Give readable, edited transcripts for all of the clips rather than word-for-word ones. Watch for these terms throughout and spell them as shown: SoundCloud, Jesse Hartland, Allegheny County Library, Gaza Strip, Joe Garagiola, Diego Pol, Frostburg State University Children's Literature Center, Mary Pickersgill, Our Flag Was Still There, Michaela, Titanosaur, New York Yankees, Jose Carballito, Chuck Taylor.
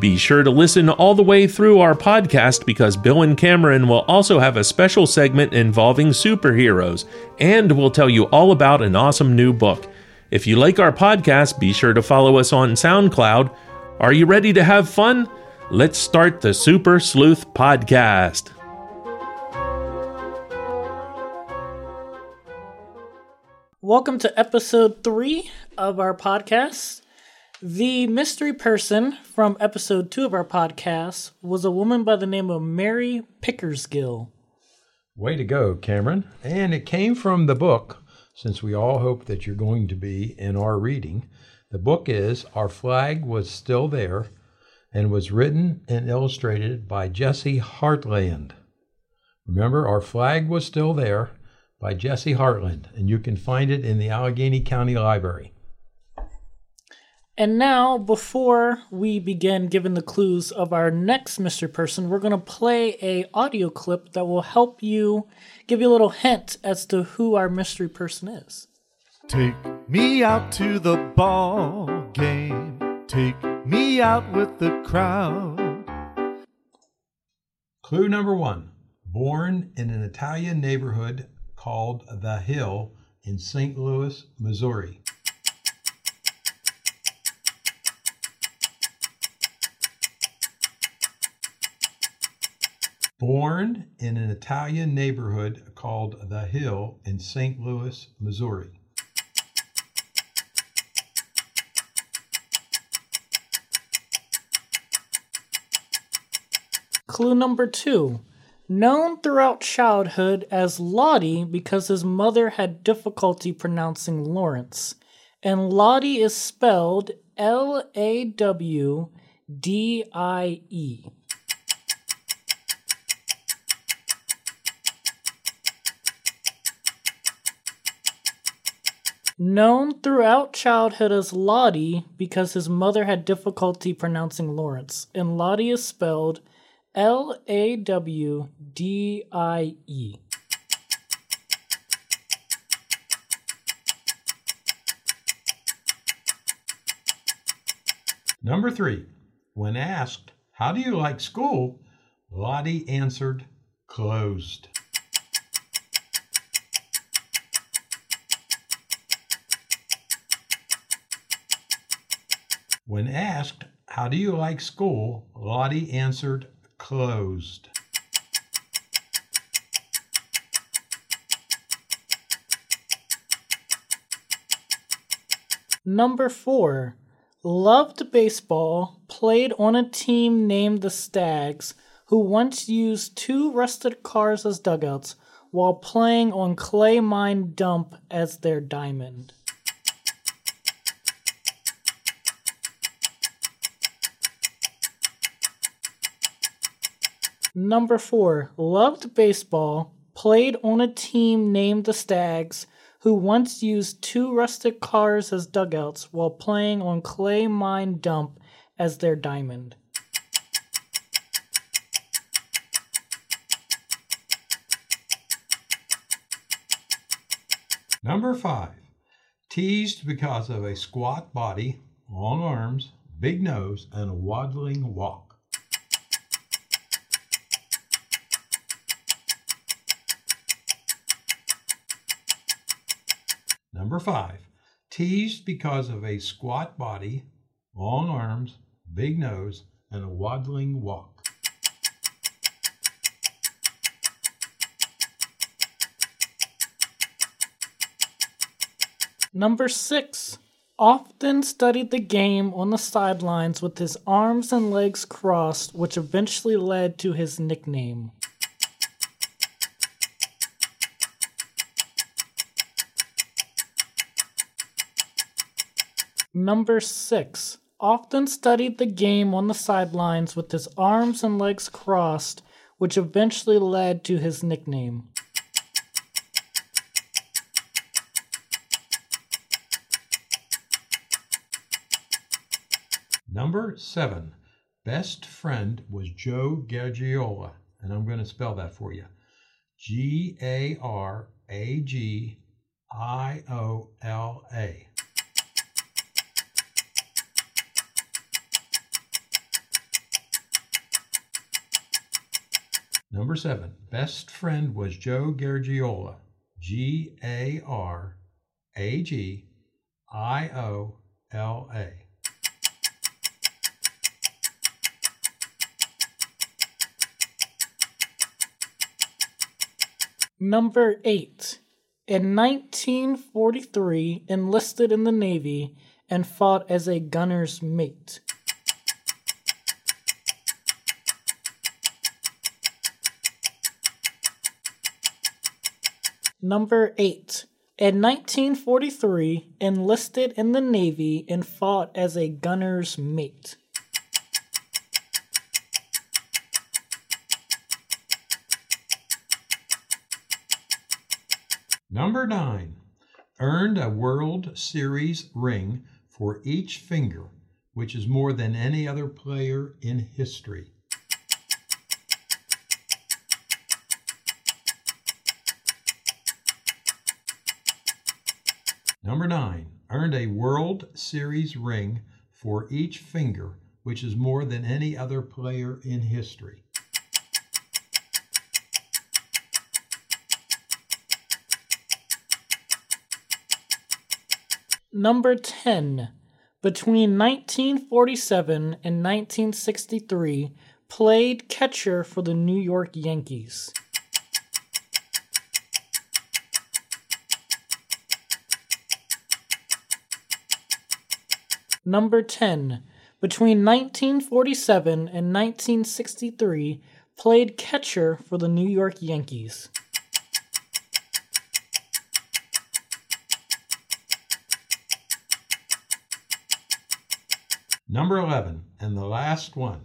Be sure to listen all the way through our podcast because Bill and Cameron will also have a special segment involving superheroes, and we'll tell you all about an awesome new book. If you like our podcast, be sure to follow us on SoundCloud. Are you ready to have fun? Let's start the Super Sleuth Podcast. Welcome to episode 3 of our podcast. The mystery person from episode 2 of our podcast was a woman by the name of Mary Pickersgill. Way to go, Cameron. And it came from the book, since we all hope that you're going to be in our reading. The book is Our Flag Was Still There and was written and illustrated by Jesse Hartland. Remember, Our Flag Was Still There by Jesse Hartland, and you can find it in the Allegheny County Library. And now, before we begin giving the clues of our next mystery person, we're going to play an audio clip that will help you, give you a little hint as to who our mystery person is. Take me out to the ball game. Take me out with the crowd. Clue number 1. Born in an Italian neighborhood called The Hill in St. Louis, Missouri. Born in an Italian neighborhood called The Hill in St. Louis, Missouri. Clue number 2. Known throughout childhood as Lottie because his mother had difficulty pronouncing Lawrence. And Lottie is spelled L-A-W-D-I-E. Known throughout childhood as Lottie because his mother had difficulty pronouncing Lawrence. And Lottie is spelled L-A-W-D-I-E. Number 3. When asked, "How do you like school?" Lottie answered, "Closed." When asked, "How do you like school?" Lottie answered, "Closed." Number 4. Loved baseball, played on a team named the Stags, who once used 2 rusted cars as dugouts while playing on clay mine dump as their diamond. Number 4. Loved baseball, played on a team named the Stags, who once used 2 rusted cars as dugouts while playing on clay mine dump as their diamond. Number 5. Teased because of a squat body, long arms, big nose, and a waddling walk. Number 5. Teased because of a squat body, long arms, big nose, and a waddling walk. Number 6. Often studied the game on the sidelines with his arms and legs crossed, which eventually led to his nickname. Number 6. often studied the game on the sidelines with his arms and legs crossed, which eventually led to his nickname. Number 7, best friend was Joe Garagiola, and I'm going to spell that for you. Garagiola. Number 7, best friend was Joe Garagiola. Garagiola. Number 8. In 1943, enlisted in the Navy and fought as a gunner's mate. Number 8. In 1943, enlisted in the Navy and fought as a gunner's mate. Number 9, earned a World Series ring for each finger, which is more than any other player in history. Number 9, earned a World Series ring for each finger, which is more than any other player in history. Number 10. Between 1947 and 1963, played catcher for the New York Yankees. Number 10. Between 1947 and 1963, played catcher for the New York Yankees. Number 11, and the last one.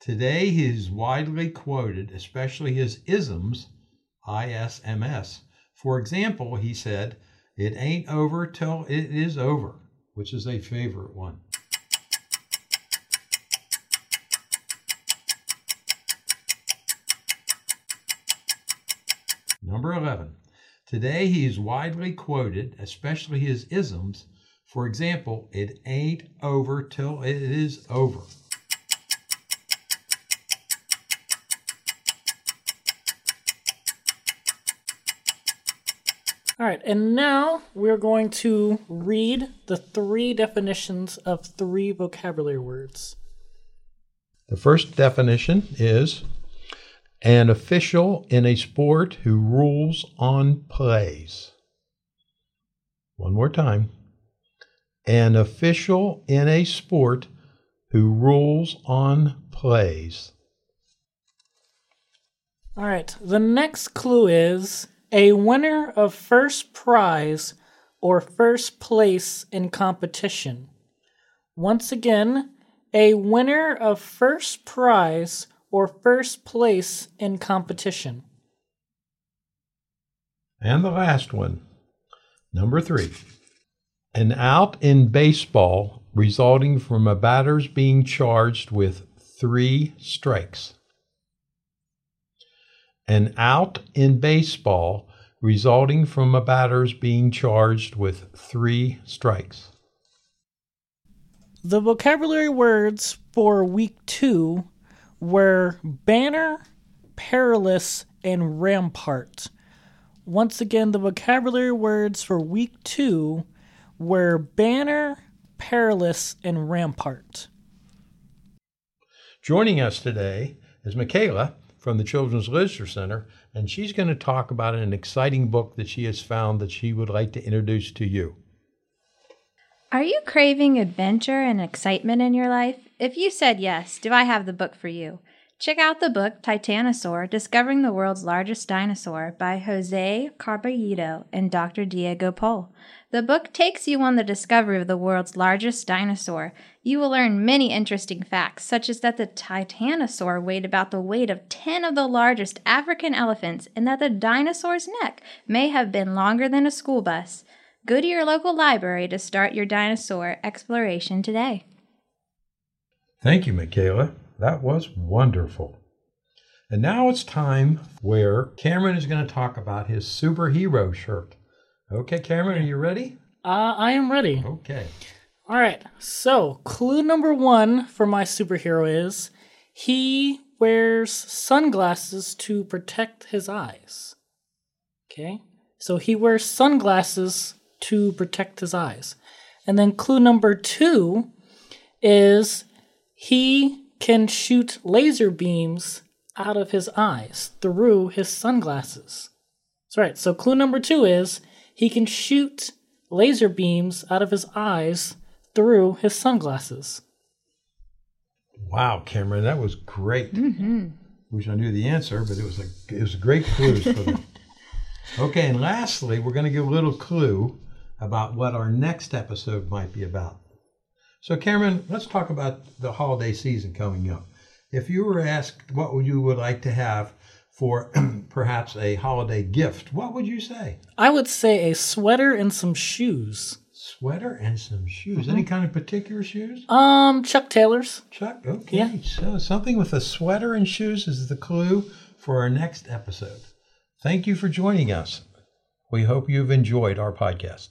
Today he is widely quoted, especially his isms, ISMS. For example, he said, "It ain't over till it is over," which is a favorite one. Number 11, today he is widely quoted, especially his isms. For example, it ain't over till it is over. All right, and now we're going to read the 3 definitions of 3 vocabulary words. The first definition is an official in a sport who rules on plays. One more time. An official in a sport who rules on plays. All right, the next clue is a winner of first prize or first place in competition. Once again, a winner of first prize or first place in competition. And the last one, number 3. An out in baseball resulting from a batter's being charged with 3 strikes. An out in baseball resulting from a batter's being charged with 3 strikes. The vocabulary words for week 2 were banner, perilous, and rampart. Once again, the vocabulary words for week 2 were banner, perilous, and rampart. Joining us today is Michaela from the Children's Literature Center, and she's going to talk about an exciting book that she has found that she would like to introduce to you. Are you craving adventure and excitement in your life? If you said yes, do I have the book for you? Check out the book Titanosaur, Discovering the World's Largest Dinosaur by Jose Carballito and Dr. Diego Pol. The book takes you on the discovery of the world's largest dinosaur. You will learn many interesting facts, such as that the Titanosaur weighed about the weight of 10 of the largest African elephants and that the dinosaur's neck may have been longer than a school bus. Go to your local library to start your dinosaur exploration today. Thank you, Michaela. That was wonderful. And now it's time where Cameron is going to talk about his superhero shirt. Okay, Cameron, are you ready? I am ready. Okay. All right. So clue number one for my superhero is he wears sunglasses to protect his eyes. Okay. So he wears sunglasses to protect his eyes. And then clue number two is he can shoot laser beams out of his eyes through his sunglasses. That's right. So clue number two is he can shoot laser beams out of his eyes through his sunglasses. Wow, Cameron, that was great. Mm-hmm. Wish I knew the answer, but it was a great clue for them. Okay, and lastly, we're going to give a little clue about what our next episode might be about. So, Cameron, let's talk about the holiday season coming up. If you were asked what you would like to have for perhaps a holiday gift, what would you say? I would say a sweater and some shoes. Sweater and some shoes. Mm-hmm. Any kind of particular shoes? Chuck Taylor's. Chuck, okay. Yeah. So something with a sweater and shoes is the clue for our next episode. Thank you for joining us. We hope you've enjoyed our podcast.